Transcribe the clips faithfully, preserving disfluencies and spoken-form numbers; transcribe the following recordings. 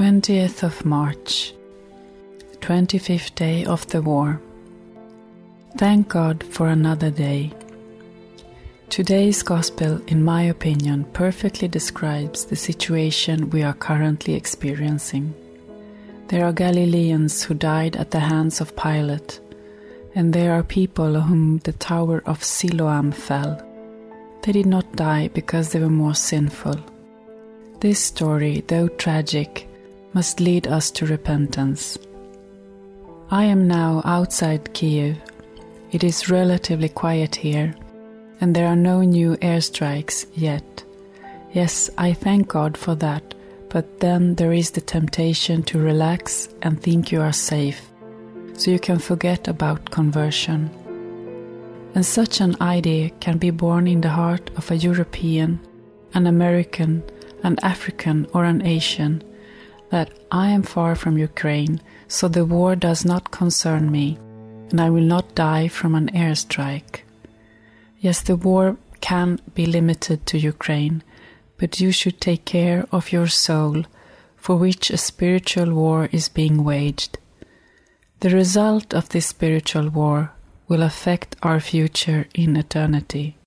twentieth of March, twenty-fifth day of the war. Thank God for another day. Today's Gospel, in my opinion, perfectly describes the situation we are currently experiencing. There are Galileans who died at the hands of Pilate, and there are people on whom the tower of Siloam fell. They did not die because they were more sinful. This story, though tragic, must lead us to repentance. I am now outside Kiev. It is relatively quiet here, and there are no new airstrikes yet. Yes, I thank God for that, but then there is the temptation to relax and think you are safe, so you can forget about conversion. And such an idea can be born in the heart of a European, an American, an African or an Asian, that I am far from Ukraine, so the war does not concern me, and I will not die from an airstrike. Yes, the war can be limited to Ukraine, but you should take care of your soul, for which a spiritual war is being waged. The result of this spiritual war will affect our future in eternity.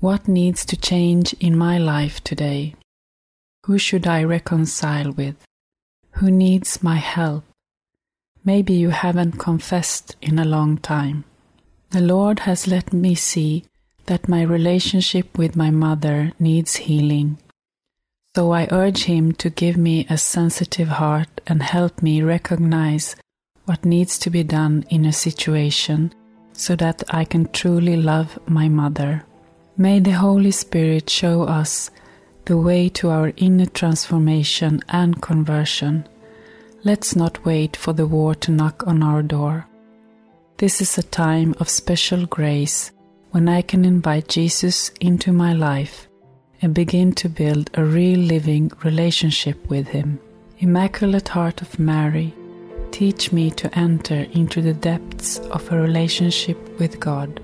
What needs to change in my life today? Who should I reconcile with? Who needs my help? Maybe you haven't confessed in a long time. The Lord has let me see that my relationship with my mother needs healing. So I urge Him to give me a sensitive heart and help me recognize what needs to be done in a situation so that I can truly love my mother. May the Holy Spirit show us the way to our inner transformation and conversion. Let's not wait for the war to knock on our door. This is a time of special grace when I can invite Jesus into my life and begin to build a real living relationship with Him. Immaculate Heart of Mary, teach me to enter into the depths of a relationship with God.